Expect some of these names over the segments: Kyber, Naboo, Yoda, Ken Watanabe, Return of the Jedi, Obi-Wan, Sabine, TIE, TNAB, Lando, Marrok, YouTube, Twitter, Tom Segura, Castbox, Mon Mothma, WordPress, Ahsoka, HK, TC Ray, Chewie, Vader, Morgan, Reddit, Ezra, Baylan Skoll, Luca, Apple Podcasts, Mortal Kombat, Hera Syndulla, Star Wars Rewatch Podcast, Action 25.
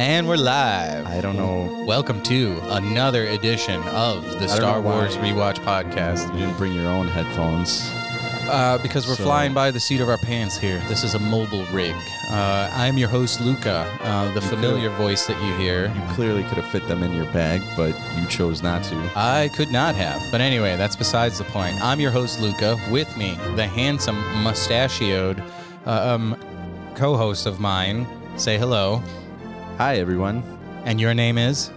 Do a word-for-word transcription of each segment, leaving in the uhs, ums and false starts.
And we're live. I don't know. Welcome to another edition of the Star Wars Rewatch Podcast. You didn't bring your own headphones. Uh, because we're so. flying by the seat of our pants here. This is a mobile rig. Uh, I'm your host, Luca, uh, the you familiar voice that you hear. You clearly could have fit them in your bag, but you chose not to. I could not have. But anyway, that's besides the point. I'm your host, Luca. With me, the handsome, mustachioed uh, um, co-host of mine. Say hello. Hi, everyone. And your name is?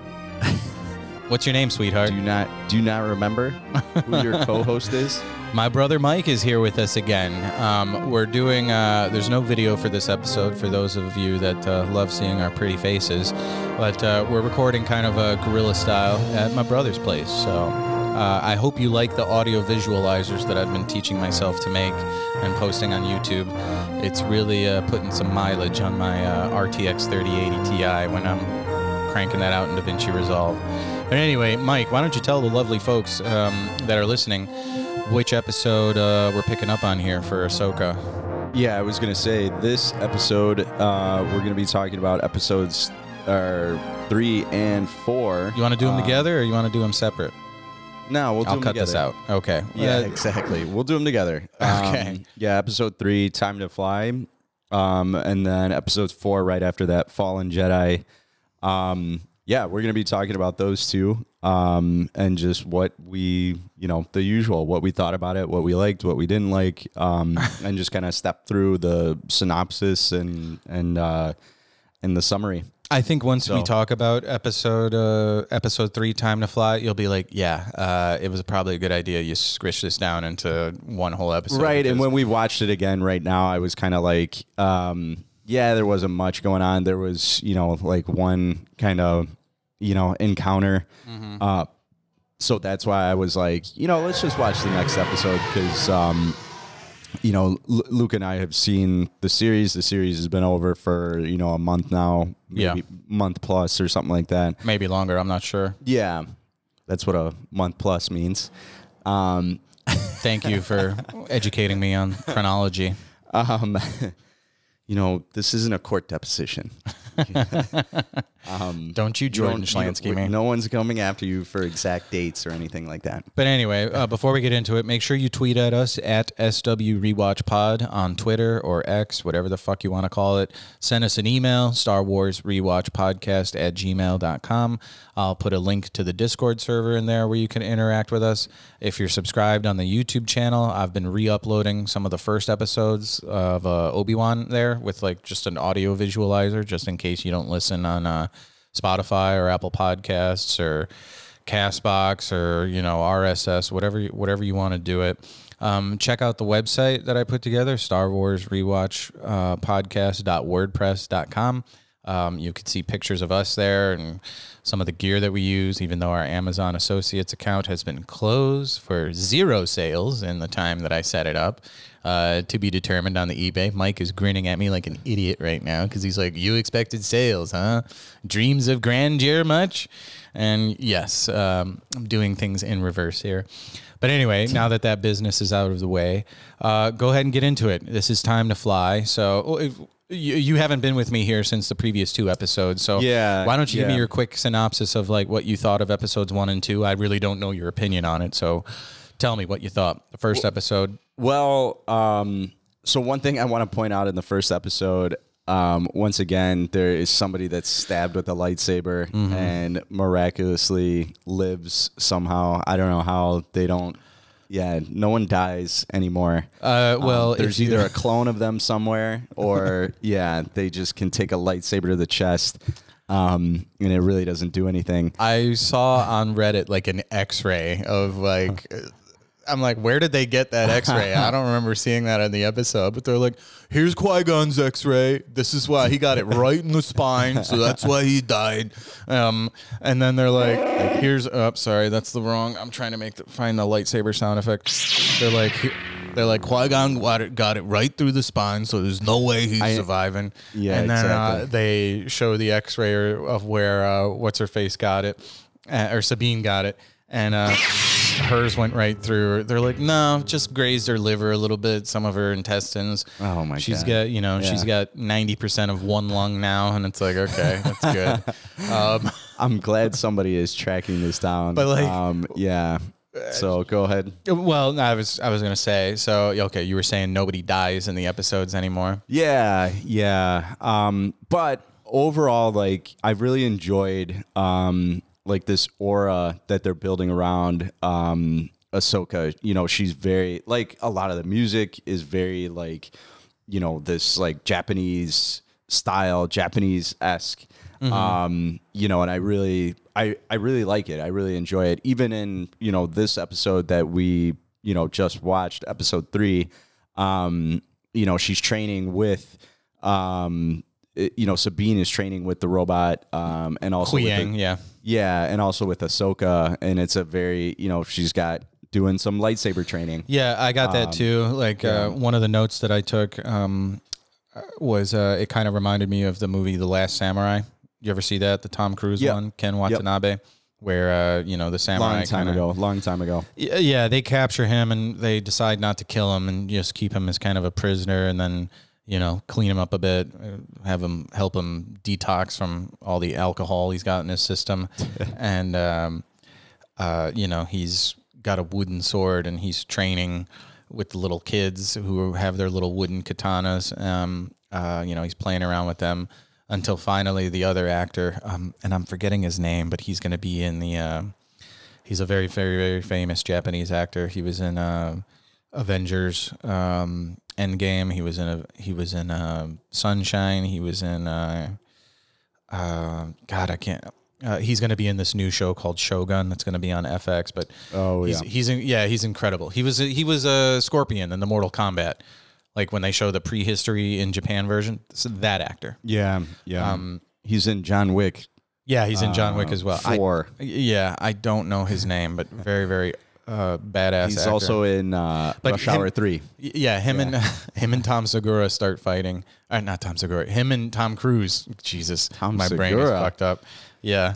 What's your name, sweetheart? Do not do not remember who your co-host is? My brother Mike is here with us again. Um, we're doing, uh, there's no video for this episode for those of you that uh, love seeing our pretty faces, but uh, we're recording kind of a guerrilla style at my brother's place, so uh, I hope you like the audio visualizers that I've been teaching myself to make and posting on YouTube. It's really uh, putting some mileage on my uh, R T X thirty eighty Ti when I'm cranking that out in DaVinci Resolve. But anyway, Mike, why don't you tell the lovely folks um, that are listening which episode uh, we're picking up on here for Ahsoka? Yeah, I was going to say, this episode, uh, we're going to be talking about episodes uh, three and four. You want to do them uh, together or you want to do them separate? No, we'll do I'll them together. I'll cut this out. Okay. Yeah, uh, exactly. We'll do them together. Okay. Um, yeah, episode three, Time to Fly. Um, and then episode four, right after that, Fallen Jedi. Um, yeah, we're going to be talking about those two um, and just what we, you know, the usual, what we thought about it, what we liked, what we didn't like, um, and just kind of step through the synopsis and, and, uh, and the summary. I think once so. we talk about episode uh, episode three, Time to Fly, you'll be like, yeah, uh, it was probably a good idea. You squish this down into one whole episode. Right, and when we watched it again right now, I was kind of like, um, yeah, there wasn't much going on. There was, you know, like one kind of, you know, encounter. Mm-hmm. uh, so that's why I was like, you know, let's just watch the next episode because, um, you know, L Luke and I have seen the series. The series has been over for, you know, a month now. Maybe yeah. Month plus or something like that. Maybe longer. I'm not sure. Yeah. That's what a month plus means. Um, Thank you for educating me on chronology. Um, you know, this isn't a court deposition. um, don't you Jordan Schlansky me. No one's coming after you for exact dates or anything like that. But anyway, uh, before we get into it, make sure you tweet at us at S W Rewatch Pod on Twitter or X, whatever the fuck you want to call it. Send us an email, Star Wars Rewatch Podcast at gmail dot com. I'll put a link to the Discord server in there where you can interact with us. If you're subscribed on the YouTube channel, I've been re-uploading some of the first episodes of uh, Obi-Wan there with like just an audio visualizer just in case you don't listen on uh, Spotify or Apple Podcasts or Castbox or, you know, R S S, whatever you, whatever you want to do it. Um, check out the website that I put together, Star Wars Rewatch uh, Podcast dot wordpress dot com. Um, you could see pictures of us there and some of the gear that we use, even though our Amazon Associates account has been closed for zero sales in the time that I set it up. Uh, to be determined on the eBay. Mike is grinning at me like an idiot right now because he's like, you expected sales, huh? Dreams of grandeur much? And yes, um, I'm doing things in reverse here. But anyway, now that that business is out of the way, uh, go ahead and get into it. This is Time to Fly. So if, you, you haven't been with me here since the previous two episodes. So yeah, why don't you yeah. give me your quick synopsis of like what you thought of episodes one and two? I really don't know your opinion on it. So tell me what you thought. The first well, episode. Well, um, so one thing I want to point out in the first episode, um, once again, there is somebody that's stabbed with a lightsaber mm-hmm. and miraculously lives somehow. I don't know how they don't. Yeah, no one dies anymore. Uh, well, um, there's either a clone of them somewhere or, yeah, they just can take a lightsaber to the chest. Um, and it really doesn't do anything. I saw on Reddit like an X-ray of like... I'm like, where did they get that X-ray? I don't remember seeing that in the episode, but they're like, here's Qui-Gon's X-ray. This is why he got it right in the spine, so that's why he died. Um, and then they're like, like here's, oh, sorry, that's the wrong. I'm trying to make the, find the lightsaber sound effect. They're like, they're like, Qui-Gon got it right through the spine, so there's no way he's I, surviving. Yeah, and then exactly. uh, they show the X-ray of where uh, what's her face got it, uh, or Sabine got it. and uh, hers went right through. They're like, no, just grazed her liver a little bit, some of her intestines. Oh my god, she's got, you know, yeah. she's got ninety percent of one lung now, and it's like, okay, that's good. um, I'm glad somebody is tracking this down. But like, um, yeah. So go ahead. Well, I was I was gonna say. So okay, you were saying nobody dies in the episodes anymore. Yeah, yeah. Um, but overall, like, I really enjoyed um, like this aura that they're building around um, Ahsoka. You know, she's very like a lot of the music is very like, you know, this like Japanese style, Japanese-esque. Mm-hmm. Um, you know, and I really, I, I really like it. I really enjoy it. Even in, you know, this episode that we, you know, just watched, episode three, um, you know, she's training with, um, it, you know, Sabine is training with the robot, um, and also Huyang, with the, yeah, yeah, and also with Ahsoka, and it's a very, you know, she's got doing some lightsaber training. Yeah, I got that um, too. Like yeah. uh, one of the notes that I took um, was uh, it kind of reminded me of the movie The Last Samurai. You ever see that, the Tom Cruise yep. one, Ken Watanabe, yep. where, uh, you know, the samurai. Long time kinda, ago, long time ago. Yeah, they capture him and they decide not to kill him and just keep him as kind of a prisoner and then, you know, clean him up a bit, have him help him detox from all the alcohol he's got in his system. And, um, uh, you know, he's got a wooden sword and he's training with the little kids who have their little wooden katanas. Um, uh, you know, he's playing around with them. Until finally the other actor, um, and I'm forgetting his name, but he's going to be in the, uh, he's a very, very, very famous Japanese actor. He was in uh, Avengers um, Endgame. He was in, a, he was in uh, Sunshine. He was in, uh, uh, God, I can't, uh, he's going to be in this new show called Shogun that's going to be on F X, but oh, he's, yeah. he's, in, yeah, he's incredible. He was, he was a Scorpion in the Mortal Kombat. Like when they show the prehistory in Japan version, so that actor. Yeah, yeah. Um, he's in John Wick. Yeah, he's in John uh, Wick as well. Four. I, yeah, I don't know his name, but very, very uh, badass. He's actor. also in uh, Rush him, Hour Three. Yeah, him yeah. and uh, him and Tom Segura start fighting. Uh, not Tom Segura. Him and Tom Cruise. Jesus, Tom my Segura. brain is fucked up. Yeah.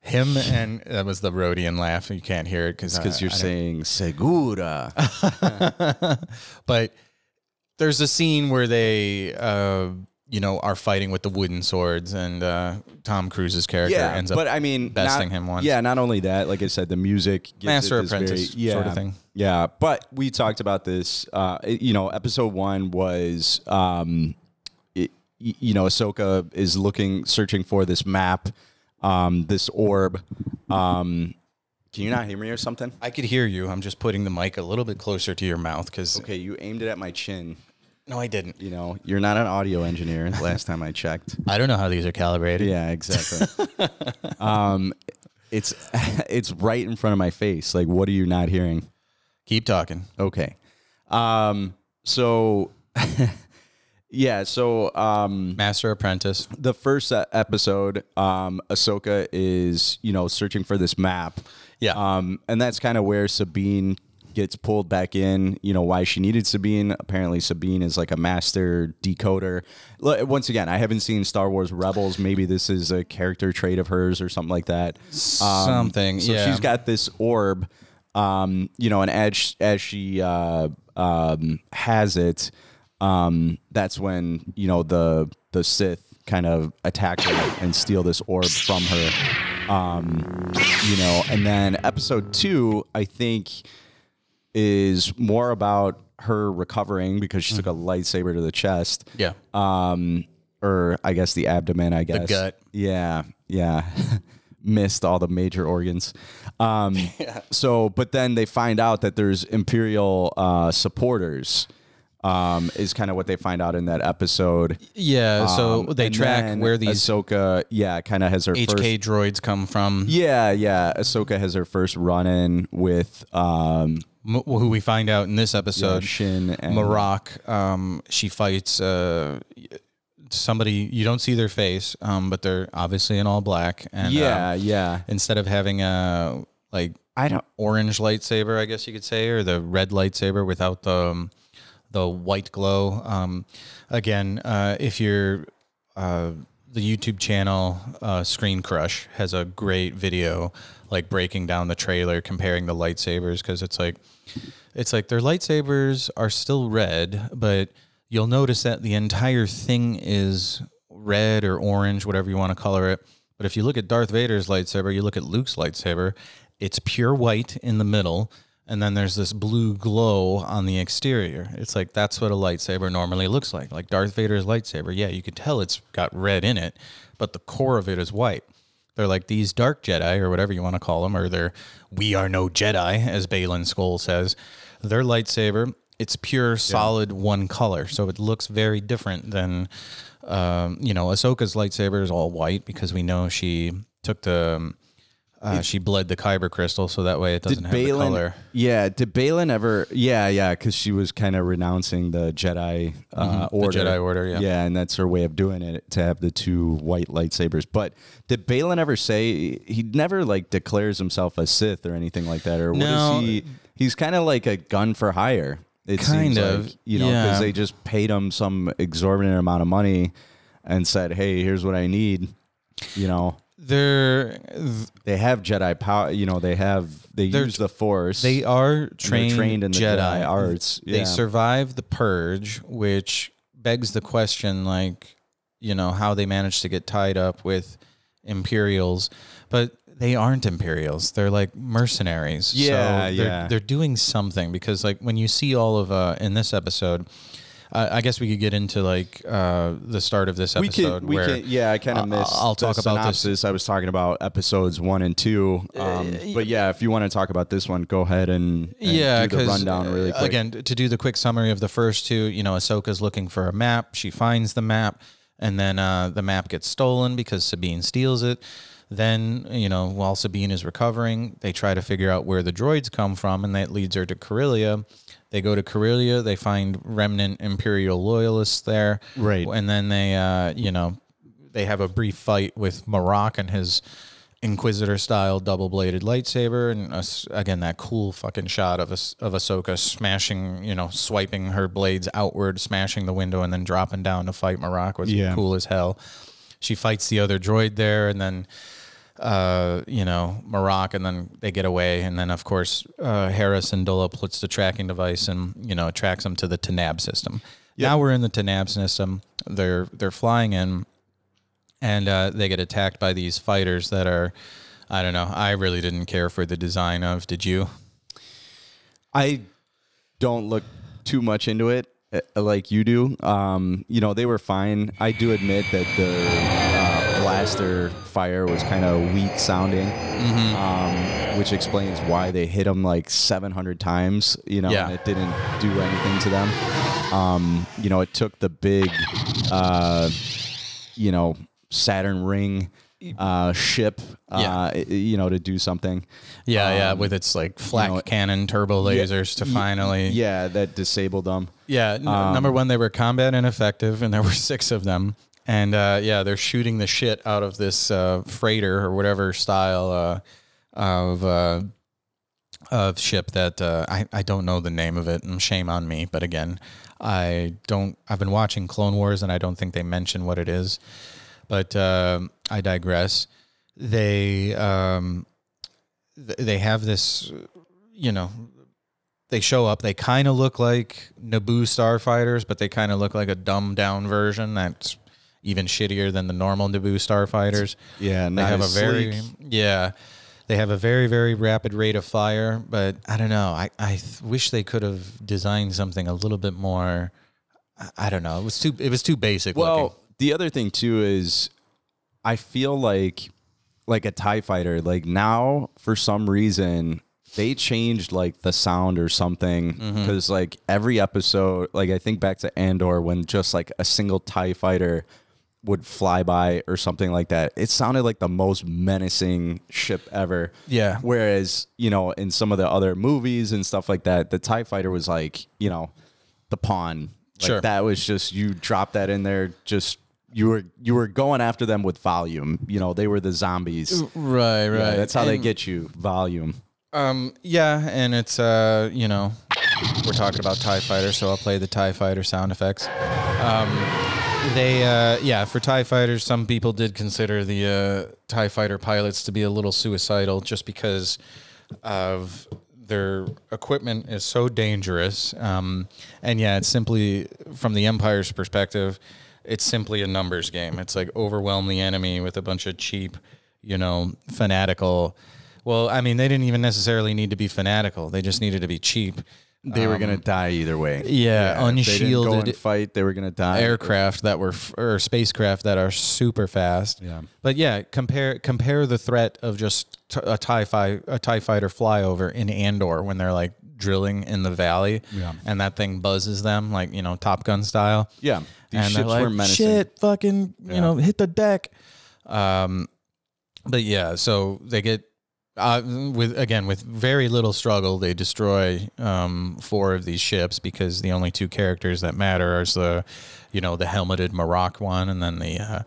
Him and that was the Rodian laugh. You can't hear it because because you're I saying Segura. But. There's a scene where they, uh, you know, are fighting with the wooden swords, and uh, Tom Cruise's character yeah, ends up but, I mean, besting not, him once. Yeah, not only that, like I said, the music. Gives Master it apprentice very, yeah, sort of thing. Yeah, but we talked about this. Uh, you know, episode one was, um, it, you know, Ahsoka is looking, searching for this map, um, this orb. Um, Can you not hear me or something? I could hear you. I'm just putting the mic a little bit closer to your mouth because... Okay, you aimed it at my chin. No, I didn't. You know, you're not an audio engineer last time I checked. I don't know how these are calibrated. Yeah, exactly. um, it's it's right in front of my face. Like, what are you not hearing? Keep talking. Okay. Um, so, yeah, so... Um, Master Apprentice. The first episode, um, Ahsoka is, you know, searching for this map... Yeah, um, and that's kind of where Sabine gets pulled back in. You know, why she needed Sabine. Apparently, Sabine is like a master decoder. Once again, I haven't seen Star Wars Rebels. Maybe this is a character trait of hers or something like that. Um, something. So yeah. she's got this orb, um, you know, and as, as she uh, um, has it, um, that's when, you know, the, the Sith kind of attack her and steal this orb from her. Um, you know, and then episode two, I think, is more about her recovering because she mm. took a lightsaber to the chest. Yeah. Um, or I guess the abdomen, I guess. The gut. Yeah. Yeah. Missed all the major organs. Um, yeah. So, but then they find out that there's Imperial uh, supporters. Um, is kind of what they find out in that episode. Yeah, so um, they track where these... Ahsoka, yeah, kind of has her H K first... H K droids come from. Yeah, yeah. Ahsoka has her first run-in with... Um, M who we find out in this episode. Yeah, Shin and... Marrok. Um, she fights uh, somebody... You don't see their face, um, but they're obviously in all black. And, yeah, um, yeah. Instead of having a, like, I don't orange lightsaber, I guess you could say, or the red lightsaber without the... Um, the white glow. Um, again, uh, if you're uh, the YouTube channel uh, Screen Crush has a great video like breaking down the trailer, comparing the lightsabers, because it's like it's like their lightsabers are still red, but you'll notice that the entire thing is red or orange, whatever you want to color it. But if you look at Darth Vader's lightsaber, you look at Luke's lightsaber, it's pure white in the middle, and then there's this blue glow on the exterior. It's like, that's what a lightsaber normally looks like. Like Darth Vader's lightsaber, yeah, you could tell it's got red in it, but the core of it is white. They're like, these dark Jedi, or whatever you want to call them, or they're, we are no Jedi, as Baylan Skoll says. Their lightsaber, it's pure, solid, yeah. one color, so it looks very different than... Um, you know, Ahsoka's lightsaber is all white because we know she took the, uh, it, she bled the kyber crystal, so that way it doesn't have Baylan, the color. Yeah, did Baylan ever? Yeah, yeah, because she was kind of renouncing the Jedi uh, mm-hmm. order. The Jedi order, yeah. Yeah, and that's her way of doing it, to have the two white lightsabers. But did Baylan ever say, he never like declares himself a Sith or anything like that? Or no. What is he? He's kind of like a gun for hire. It kind seems of, like, you know, because yeah. they just paid him some exorbitant amount of money and said, hey, here's what I need. You know, they're th they have Jedi power. You know, they have they use the Force. They are trained, trained in the Jedi, Jedi arts. Yeah. They survived the purge, which begs the question, like, you know, how they managed to get tied up with Imperials. But they aren't Imperials. They're like mercenaries. Yeah, so they're, yeah. They're doing something, because like when you see all of uh, in this episode, uh, I guess we could get into like uh, the start of this episode. We could, where we could, yeah, I kind of missed. I'll talk about synopsis. This. I was talking about episodes one and two. Um, uh, but yeah, if you want to talk about this one, go ahead and, and yeah, do the rundown really quick. Again, to do the quick summary of the first two, you know, Ahsoka's looking for a map. She finds the map, and then uh, the map gets stolen because Sabine steals it. Then, you know, while Sabine is recovering, they try to figure out where the droids come from, and that leads her to Corellia. They go to Corellia. They find remnant Imperial loyalists there. Right. And then they, uh, you know, they have a brief fight with Marrok and his Inquisitor-style double-bladed lightsaber. And, uh, again, that cool fucking shot of, ah of Ahsoka smashing, you know, swiping her blades outward, smashing the window, and then dropping down to fight Marrok was yeah. cool as hell. She fights the other droid there, and then... Uh, you know, Marrok, and then they get away, and then of course uh, Hera Syndulla puts the tracking device and, you know, tracks them to the T NAB system. Yep. Now we're in the T NAB system. They're they're flying in, and uh, they get attacked by these fighters that are, I don't know. I really didn't care for the design of. Did you? I don't look too much into it, like you do. Um, you know, they were fine. I do admit that the. Blaster fire was kind of weak sounding, mm-hmm. um, which explains why they hit them like seven hundred times, you know, yeah. and it didn't do anything to them. Um, you know, it took the big, uh, you know, Saturn ring uh, ship, uh, yeah. you know, to do something. Yeah, um, yeah, with its like flak you know, cannon turbo lasers yeah, to finally. Yeah, that disabled them. Yeah, n um, number one, they were combat ineffective, and there were six of them. And, uh, yeah, they're shooting the shit out of this uh, freighter or whatever style uh, of uh, of ship that uh, I, I don't know the name of it, and shame on me. But, again, I don't – I've been watching Clone Wars, and I don't think they mention what it is. But uh, I digress. They, um, th they have this, you know – they show up. They kind of look like Naboo starfighters, but they kind of look like a dumbed-down version that's – even shittier than the normal Naboo starfighters. Yeah, they have a very sleek. yeah, they have a very very rapid rate of fire. But I don't know. I I th wish they could have designed something a little bit more. I, I don't know. It was too it was too basic. Well, looking. The other thing too is, I feel like like a TIE fighter. Like now, for some reason, they changed like the sound or something, because mm-hmm. like every episode, like I think back to Andor when just like a single TIE fighter would fly by or something like that. It sounded like the most menacing ship ever. Yeah. Whereas, you know, in some of the other movies and stuff like that, the TIE fighter was like, you know, the pawn. Like, sure. That was just, you dropped that in there, just you were you were going after them with volume. You know, they were the zombies. Right, right. Yeah, that's how and, they get you, volume. Um, yeah, and it's, uh, you know, we're talking about TIE fighter, so I'll play the TIE fighter sound effects. Um They, uh, yeah, for TIE fighters, some people did consider the uh, TIE fighter pilots to be a little suicidal just because of their equipment is so dangerous. Um, and yeah, it's simply, from the Empire's perspective, it's simply a numbers game. It's like overwhelm the enemy with a bunch of cheap, you know, fanatical. Well, I mean, they didn't even necessarily need to be fanatical. They just needed to be cheap. They were um, going to die either way. Yeah, yeah unshielded. They didn't go and fight, they were going to die. Aircraft that were, or spacecraft that are super fast. Yeah. But yeah, compare compare the threat of just t a TIE fi a TIE fighter flyover in Andor when they're like drilling in the valley, yeah. and that thing buzzes them like, you know, Top Gun style. Yeah, these and ships they're like, were menacing. Shit, fucking, yeah. you know, hit the deck. Um, but yeah, so they get. Uh, with again, with very little struggle, they destroy um, four of these ships because the only two characters that matter are the, you know, the helmeted Marrok one, and then the uh,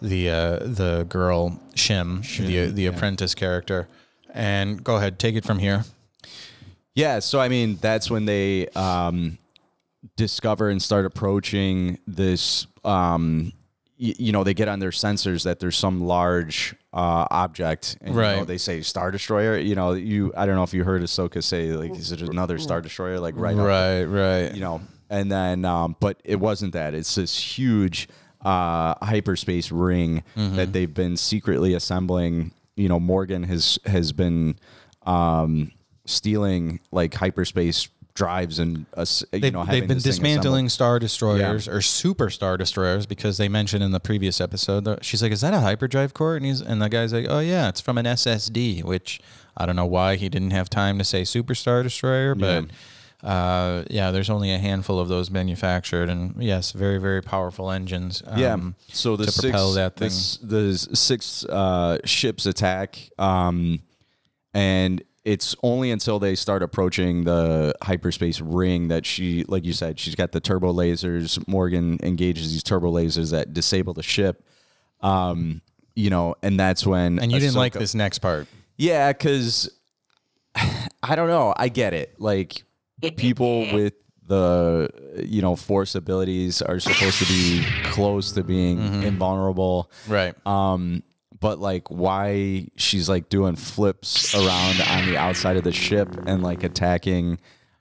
the uh, the girl Shin, Shin the the yeah. apprentice character. And go ahead, take it from here. Yeah, so I mean, that's when they um, discover and start approaching this. Um, You know, they get on their sensors that there's some large uh, object. And, right. You know, they say Star Destroyer. You know, you. I don't know if you heard Ahsoka say, like, is it another Star Destroyer? Like, right. Right, up, right. You know, and then, um, but it wasn't that. It's this huge uh, hyperspace ring mm-hmm. that they've been secretly assembling. You know, Morgan has, has been um, stealing, like, hyperspace drives and uh, you they've, know they've been dismantling Star Destroyers yeah. or Super Star Destroyers, because they mentioned in the previous episode, she's like, is that a hyperdrive core? And he's and the guy's like, oh yeah, it's from an S S D, which I don't know why he didn't have time to say Super Star Destroyer, but yeah. uh yeah, there's only a handful of those manufactured, and yes, very very powerful engines um, yeah so the to six, propel that thing. The, the six uh ships attack, um and it's only until they start approaching the hyperspace ring that she, like you said, she's got the turbo lasers. Morgan engages these turbo lasers that disable the ship. Um, you know, and that's when... And you Ahsoka, didn't like this next part. Yeah, because, I don't know, I get it. Like, people with the, you know, force abilities are supposed to be close to being mm-hmm. invulnerable. Right. Um But, like, why she's, like, doing flips around on the outside of the ship and, like, attacking,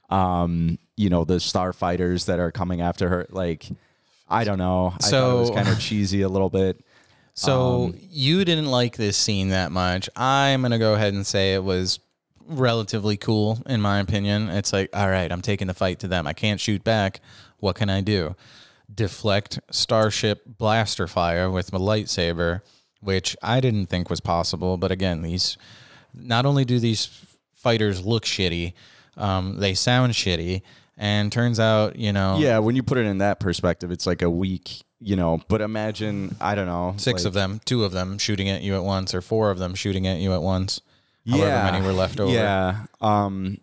um, you know, the starfighters that are coming after her. Like, I don't know. I so, thought it was kind of cheesy a little bit. So um, you didn't like this scene that much. I'm going to go ahead and say it was relatively cool, in my opinion. It's like, all right, I'm taking the fight to them. I can't shoot back. What can I do? Deflect starship blaster fire with my lightsaber, which I didn't think was possible. But again, these not only do these fighters look shitty, um, they sound shitty. And turns out, you know... Yeah, when you put it in that perspective, it's like a weak, you know... But imagine, I don't know... Six like, of them, two of them shooting at you at once, or four of them shooting at you at once. However yeah, many were left over. Yeah. Um,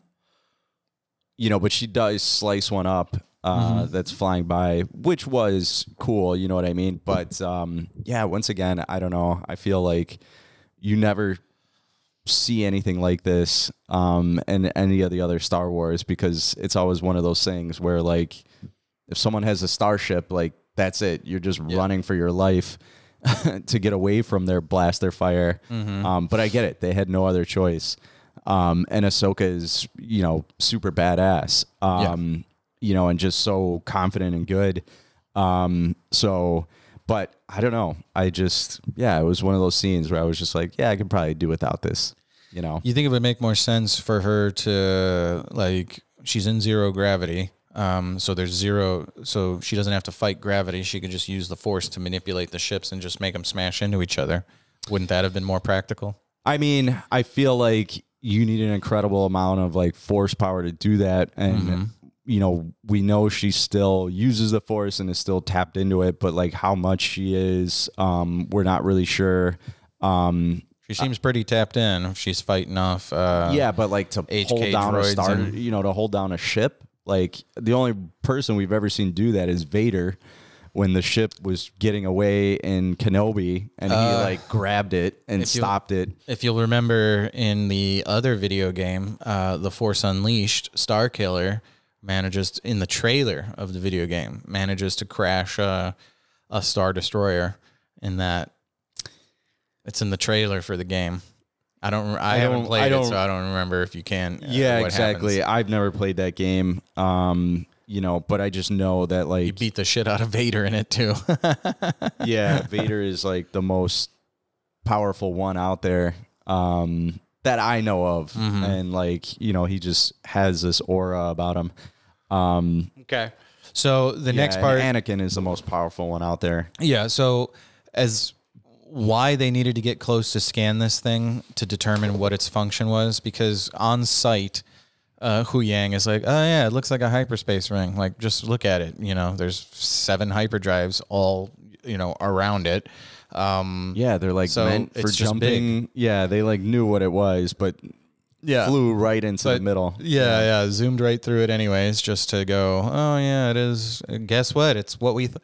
you know, but she does slice one up. Uh, mm-hmm. That's flying by, which was cool, you know what I mean? But um, yeah, once again, I don't know. I feel like you never see anything like this um, in any of the other Star Wars, because it's always one of those things where, like, if someone has a starship, like, that's it. You're just yeah. running for your life to get away from their blaster fire. Mm-hmm. um, but I get it. They had no other choice. Um, and Ahsoka is, you know, super badass. Um, yeah. You know, and just so confident and good. Um, so, but I don't know. I just, yeah, it was one of those scenes where I was just like, yeah, I could probably do without this, you know. You think it would make more sense for her to, like, she's in zero gravity. Um, so there's zero, so she doesn't have to fight gravity. She could just use the force to manipulate the ships and just make them smash into each other. Wouldn't that have been more practical? I mean, I feel like you need an incredible amount of, like, force power to do that. And, mm-hmm. you know, we know she still uses the force and is still tapped into it, but, like, how much she is, um, we're not really sure. Um, she seems pretty tapped in if she's fighting off. Uh, yeah, but, like, to H K hold down a star, you know, to hold down a ship. Like, the only person we've ever seen do that is Vader when the ship was getting away in Kenobi, and he uh, like grabbed it and stopped it. If you'll remember in the other video game, uh, The Force Unleashed, Star Killer manages in the trailer of the video game manages to crash uh, a Star Destroyer in that. It's in the trailer for the game. I don't. I, I haven't don't, played I don't, it, so I don't remember if you can. Yeah, uh, exactly. Happens. I've never played that game. Um, you know, but I just know that like you beat the shit out of Vader in it too. Yeah, Vader is like the most powerful one out there um, that I know of, mm-hmm. and like you know, he just has this aura about him. Um, okay. So the yeah, next part, Anakin is the most powerful one out there. Yeah. So as why they needed to get close to scan this thing to determine what its function was, because on site, uh, Huyang is like, oh yeah, it looks like a hyperspace ring. Like just look at it. You know, there's seven hyperdrives all, you know, around it. Um, yeah. They're like so meant for jumping. Big. Yeah. They like knew what it was, but yeah, flew right into but, the middle. Yeah, yeah. Yeah. Zoomed right through it anyways, just to go, oh yeah, it is. And guess what? It's what we, th-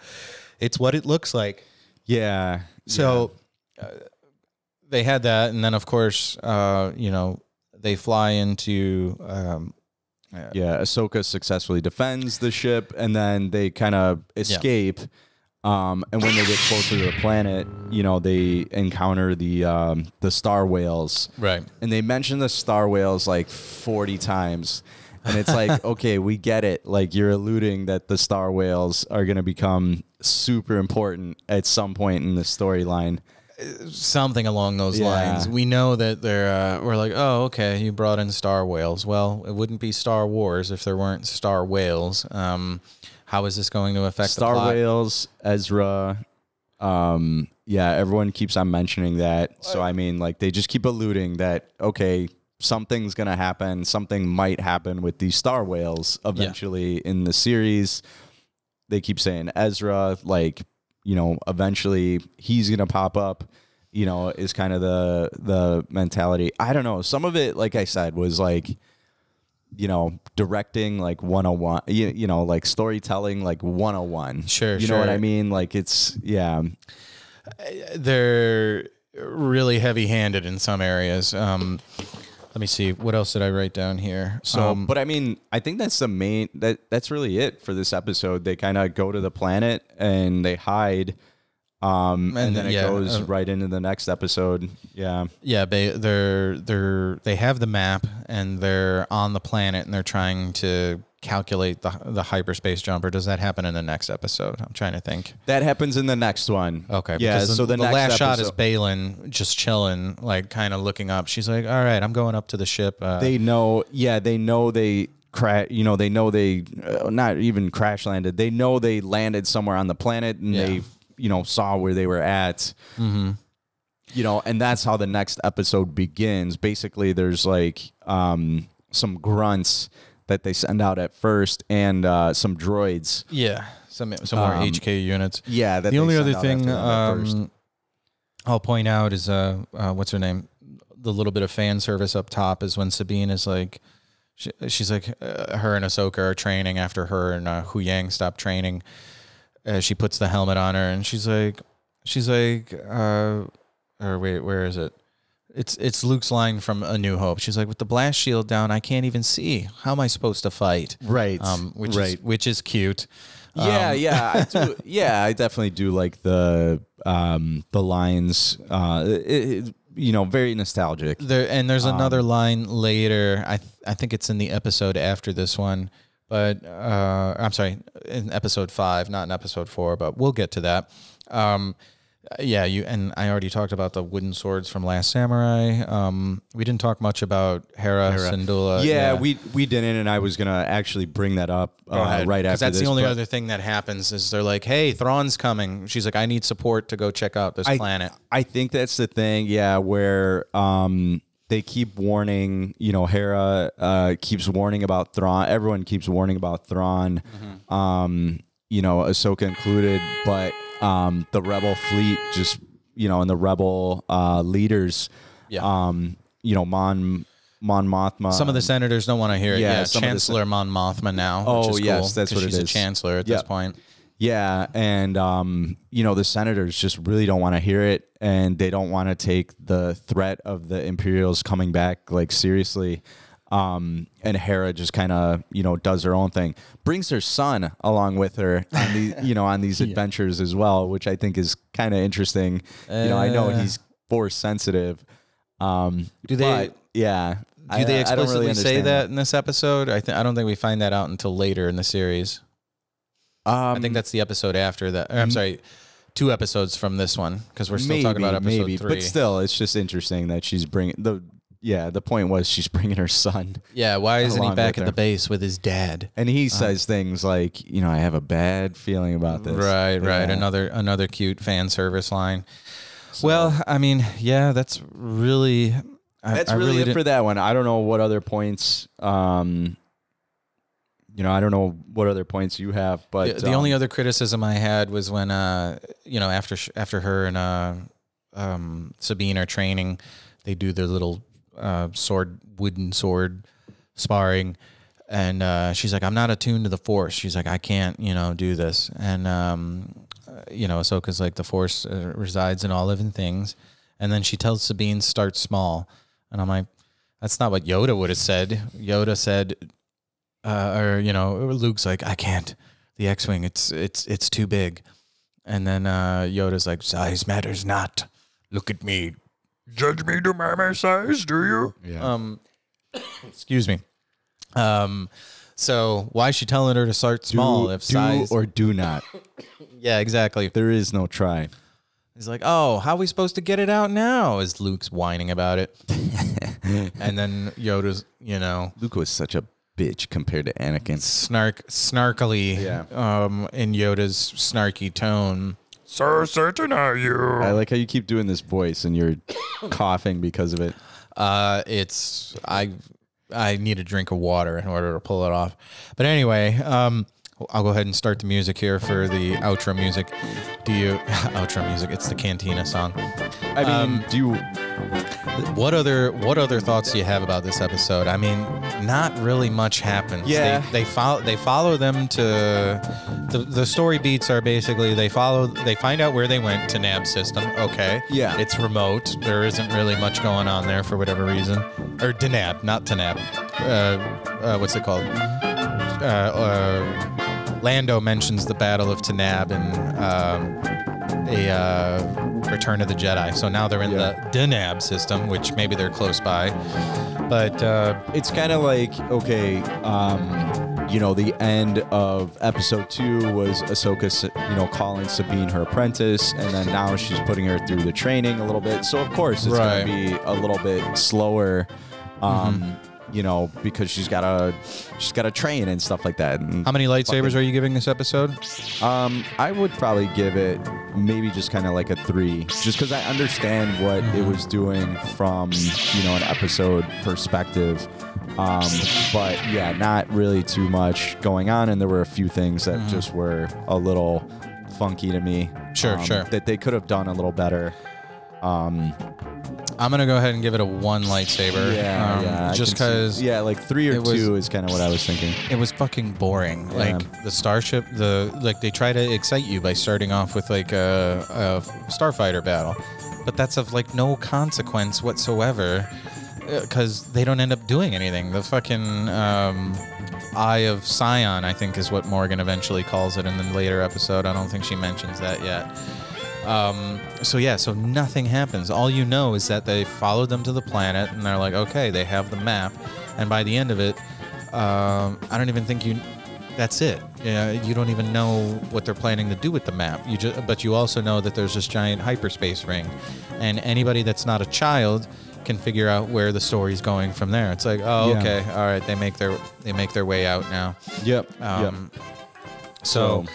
it's what it looks like. Yeah. So yeah. Uh, they had that. And then, of course, uh, you know, they fly into. Um, uh, yeah. Ahsoka successfully defends the ship and then they kind of escape. Yeah. Um, and when they get closer to the planet, you know, they encounter the um, the star whales. Right. And they mention the star whales like forty times. And it's like, okay, we get it. Like you're alluding that the star whales are going to become super important at some point in the storyline. Something along those yeah. lines. We know that they're, uh, we're like, oh, okay, you brought in star whales. Well, it wouldn't be Star Wars if there weren't star whales. Um, how is this going to affect star the plot? Star whales, Ezra. Um, yeah, everyone keeps on mentioning that. So, I mean, like they just keep alluding that, okay, something's going to happen. Something might happen with these star whales eventually yeah. in the series. They keep saying Ezra, like, you know, eventually he's going to pop up, you know, is kind of the the mentality. I don't know. Some of it, like I said, was like, you know, directing like one oh one, you, you know, like storytelling like one oh one. Sure. You sure. know what I mean? Like it's, yeah. They're really heavy handed in some areas. Um Let me see. What else did I write down here? So, um, but I mean, I think that's the main, that that's really it for this episode. They kind of go to the planet and they hide. Um, and, and then it yeah, goes uh, right into the next episode. Yeah. Yeah. They, they're, they're, they have the map and they're on the planet and they're trying to calculate the, the hyperspace jumper. Does that happen in the next episode? I'm trying to think. That happens in the next one. Okay. Yeah. So the, the, the next last episode. Shot is Baylan just chilling, like kind of looking up. She's like, all right, I'm going up to the ship. Uh, they know. Yeah. They know they crash, you know, they know they uh, not even crash landed. They know they landed somewhere on the planet and yeah. they, you know, saw where they were at, mm-hmm. you know, and that's how the next episode begins. Basically, there's like um, some grunts that they send out at first and uh, some droids. Yeah, some some more um, H K units. Yeah. That the only other thing um, I'll point out is, uh, uh, what's her name? The little bit of fan service up top is when Sabine is like, she, she's like, uh, her and Ahsoka are training after her and uh, Huyang stopped training. Uh, she puts the helmet on her and she's like, she's like, uh, or wait, where is it? It's, it's Luke's line from A New Hope. She's like, with the blast shield down, I can't even see. How am I supposed to fight? Right. Um, which right. is, which is cute. Yeah. Um, yeah. I do, yeah. I definitely do like the, um, the lines, uh, it, it, you know, very nostalgic there. And there's another um, line later. I, th- I think it's in the episode after this one. But uh, I'm sorry, in episode five, not in episode four, but we'll get to that. Um, yeah, you and I already talked about the wooden swords from Last Samurai. Um, we didn't talk much about Hera, Hera. Syndulla. Yeah, yeah, we we didn't, and I was going to actually bring that up uh, ahead, right after this. Because that's the only other thing that happens is they're like, hey, Thrawn's coming. She's like, I need support to go check out this I, planet. I think that's the thing, yeah, where... Um, they keep warning, you know, Hera uh, keeps warning about Thrawn. Everyone keeps warning about Thrawn, mm-hmm. um, you know, Ahsoka included. But um, the rebel fleet just, you know, and the rebel uh, leaders, yeah. um, you know, Mon Mon Mothma. Some of the senators don't want to hear it. Yeah, yeah Chancellor sen- Mon Mothma now. Oh, which is yes, cool, that's what it she's is. She's a chancellor at yep. this point. Yeah, and, um, you know, the senators just really don't want to hear it, and they don't want to take the threat of the Imperials coming back, like, seriously. Um, and Hera just kind of, you know, does her own thing, brings her son along with her, on the, you know, on these yeah. adventures as well, which I think is kind of interesting. Uh, you know, I know he's force sensitive. Um, do they? But, yeah. Do I, they explicitly really say that, that in this episode? I think I don't think we find that out until later in the series. Um, I think that's the episode after that. Or, I'm sorry, two episodes from this one, because we're still maybe, talking about episode maybe, three. But still, it's just interesting that she's bringing the. Yeah, the point was she's bringing her son. Yeah, why isn't he back at the base with his dad? And he um, says things like, you know, I have a bad feeling about this. Right, yeah. right. Another another cute fan service line. So, well, I mean, yeah, that's really. I, that's I really, really it for that one. I don't know what other points. Um, you know, I don't know what other points you have. But the, the um, only other criticism I had was when, uh, you know, after sh after her and uh, um, Sabine are training, they do their little. Uh, sword, wooden sword sparring, and uh, she's like, I'm not attuned to the force. She's like, I can't, you know, do this. And um, uh, you know, Ahsoka's like, the force uh, resides in all living things. And then she tells Sabine, start small. And I'm like, that's not what Yoda would have said. Yoda said, uh, or you know, Luke's like, I can't. The X-wing, it's it's it's too big. And then uh, Yoda's like, size matters not. Look at me. Judge me to my size, do you? Yeah. Um, excuse me. Um, so why is she telling her to start small? Do, if do size or do not? Yeah, exactly. There is no try. He's like, oh, how are we supposed to get it out now? As Luke's whining about it, and then Yoda's, you know, Luke was such a bitch compared to Anakin. Snark, snarkily, yeah. Um, in Yoda's snarky tone. So certain are you? I like how you keep doing this voice and you're coughing because of it. Uh, it's I. I need a drink of water in order to pull it off. But anyway, um, I'll go ahead and start the music here for the outro music. Do you outro music? It's the Cantina song. I mean, um, do you? What other What other thoughts do you have about this episode? I mean, not really much happens. Yeah, they, they follow they follow them to the the story beats are basically they follow they find out where they went to T N A B system. Okay, yeah, it's remote. There isn't really much going on there for whatever reason. Or T N A B, not T N A B. Uh, uh, what's it called? Uh, uh, Lando mentions the Battle of T N A B and. Um, a uh, Return of the Jedi. So now they're in yeah. the D NAB system, which maybe they're close by. But uh, it's kind of like, okay, um, you know, the end of episode two was Ahsoka, you know, calling Sabine her apprentice, and then now she's putting her through the training a little bit. So, of course, it's right. going to be a little bit slower. Um, mm-hmm. You know, because she's got a she's got a train and stuff like that. And how many lightsabers fucking, are you giving this episode? Um, I would probably give it maybe just kind of like a three, just because I understand what mm-hmm. it was doing from you know an episode perspective. Um, but yeah, not really too much going on, and there were a few things that mm-hmm. just were a little funky to me. Sure, um, sure. That they could have done a little better. Um, I'm going to go ahead and give it a one lightsaber. Yeah, um, yeah. Just because... Yeah, like three or two was, is kind of what I was thinking. It was fucking boring. Yeah. Like, the starship, the like they try to excite you by starting off with, like, a, a starfighter battle. But that's of, like, no consequence whatsoever because they don't end up doing anything. The fucking um, Eye of Scion, I think, is what Morgan eventually calls it in the later episode. I don't think she mentions that yet. Um, so yeah, so nothing happens. All you know is that they followed them to the planet and they're like, okay, they have the map. And by the end of it, um, I don't even think you, that's it. Yeah, you don't even know what they're planning to do with the map. You just, but you also know that there's this giant hyperspace ring and anybody that's not a child can figure out where the story's going from there. It's like, oh, yeah. okay. All right. They make their, they make their way out now. Yep. Um, yep. So, so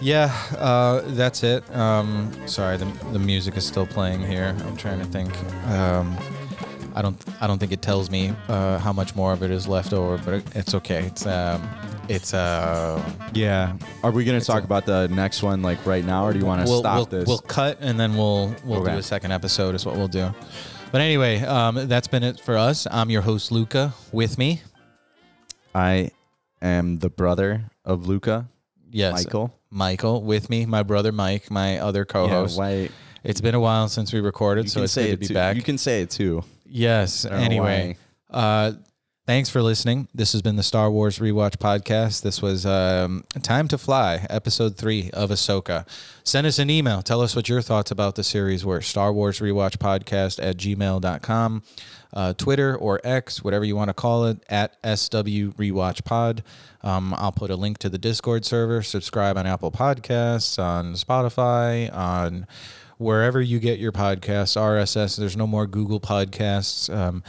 yeah, uh, that's it. Um, sorry, the, the music is still playing here. I'm trying to think. Um, I don't. I don't think it tells me uh, how much more of it is left over, but it, it's okay. It's. Um, it's. Uh, yeah. Are we gonna talk a, about the next one like right now, or do you want to we'll, stop we'll, this? We'll cut and then we'll we'll okay. do a second episode. Is what we'll do. But anyway, um, that's been it for us. I'm your host Luca. With me, I am the brother of Luca. Yes, Michael. Michael, with me, my brother Mike, my other co-host. Yeah, it's been a while since we recorded, you so it's good to be too. back. You can say it too. Yes. Anyway, uh, Thanks for listening. This has been the Star Wars Rewatch Podcast. This was um, Time to Fly, Episode three of Ahsoka. Send us an email. Tell us what your thoughts about the series were. Star Wars Rewatch Podcast at gmail dot com. Uh, Twitter or X, whatever you want to call it, at S W Rewatch Pod. Um, I'll put a link to the Discord server. Subscribe on Apple Podcasts, on Spotify, on wherever you get your podcasts, R S S. There's no more Google Podcasts. Um,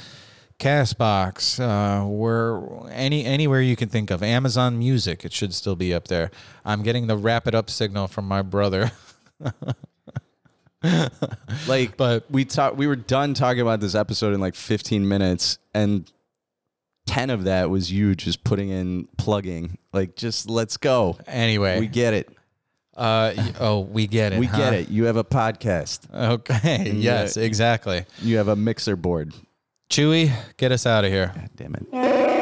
Castbox, uh, where any anywhere you can think of. Amazon Music, it should still be up there. I'm getting the wrap it up signal from my brother. Like, but we talked, we were done talking about this episode in like fifteen minutes, and ten of that was you just putting in plugging. Like, just let's go. Anyway, we get it. Uh oh, we get it. We huh? get it. You have a podcast. Okay. And yes, you, exactly. You have a mixer board. Chewie, get us out of here. God damn it.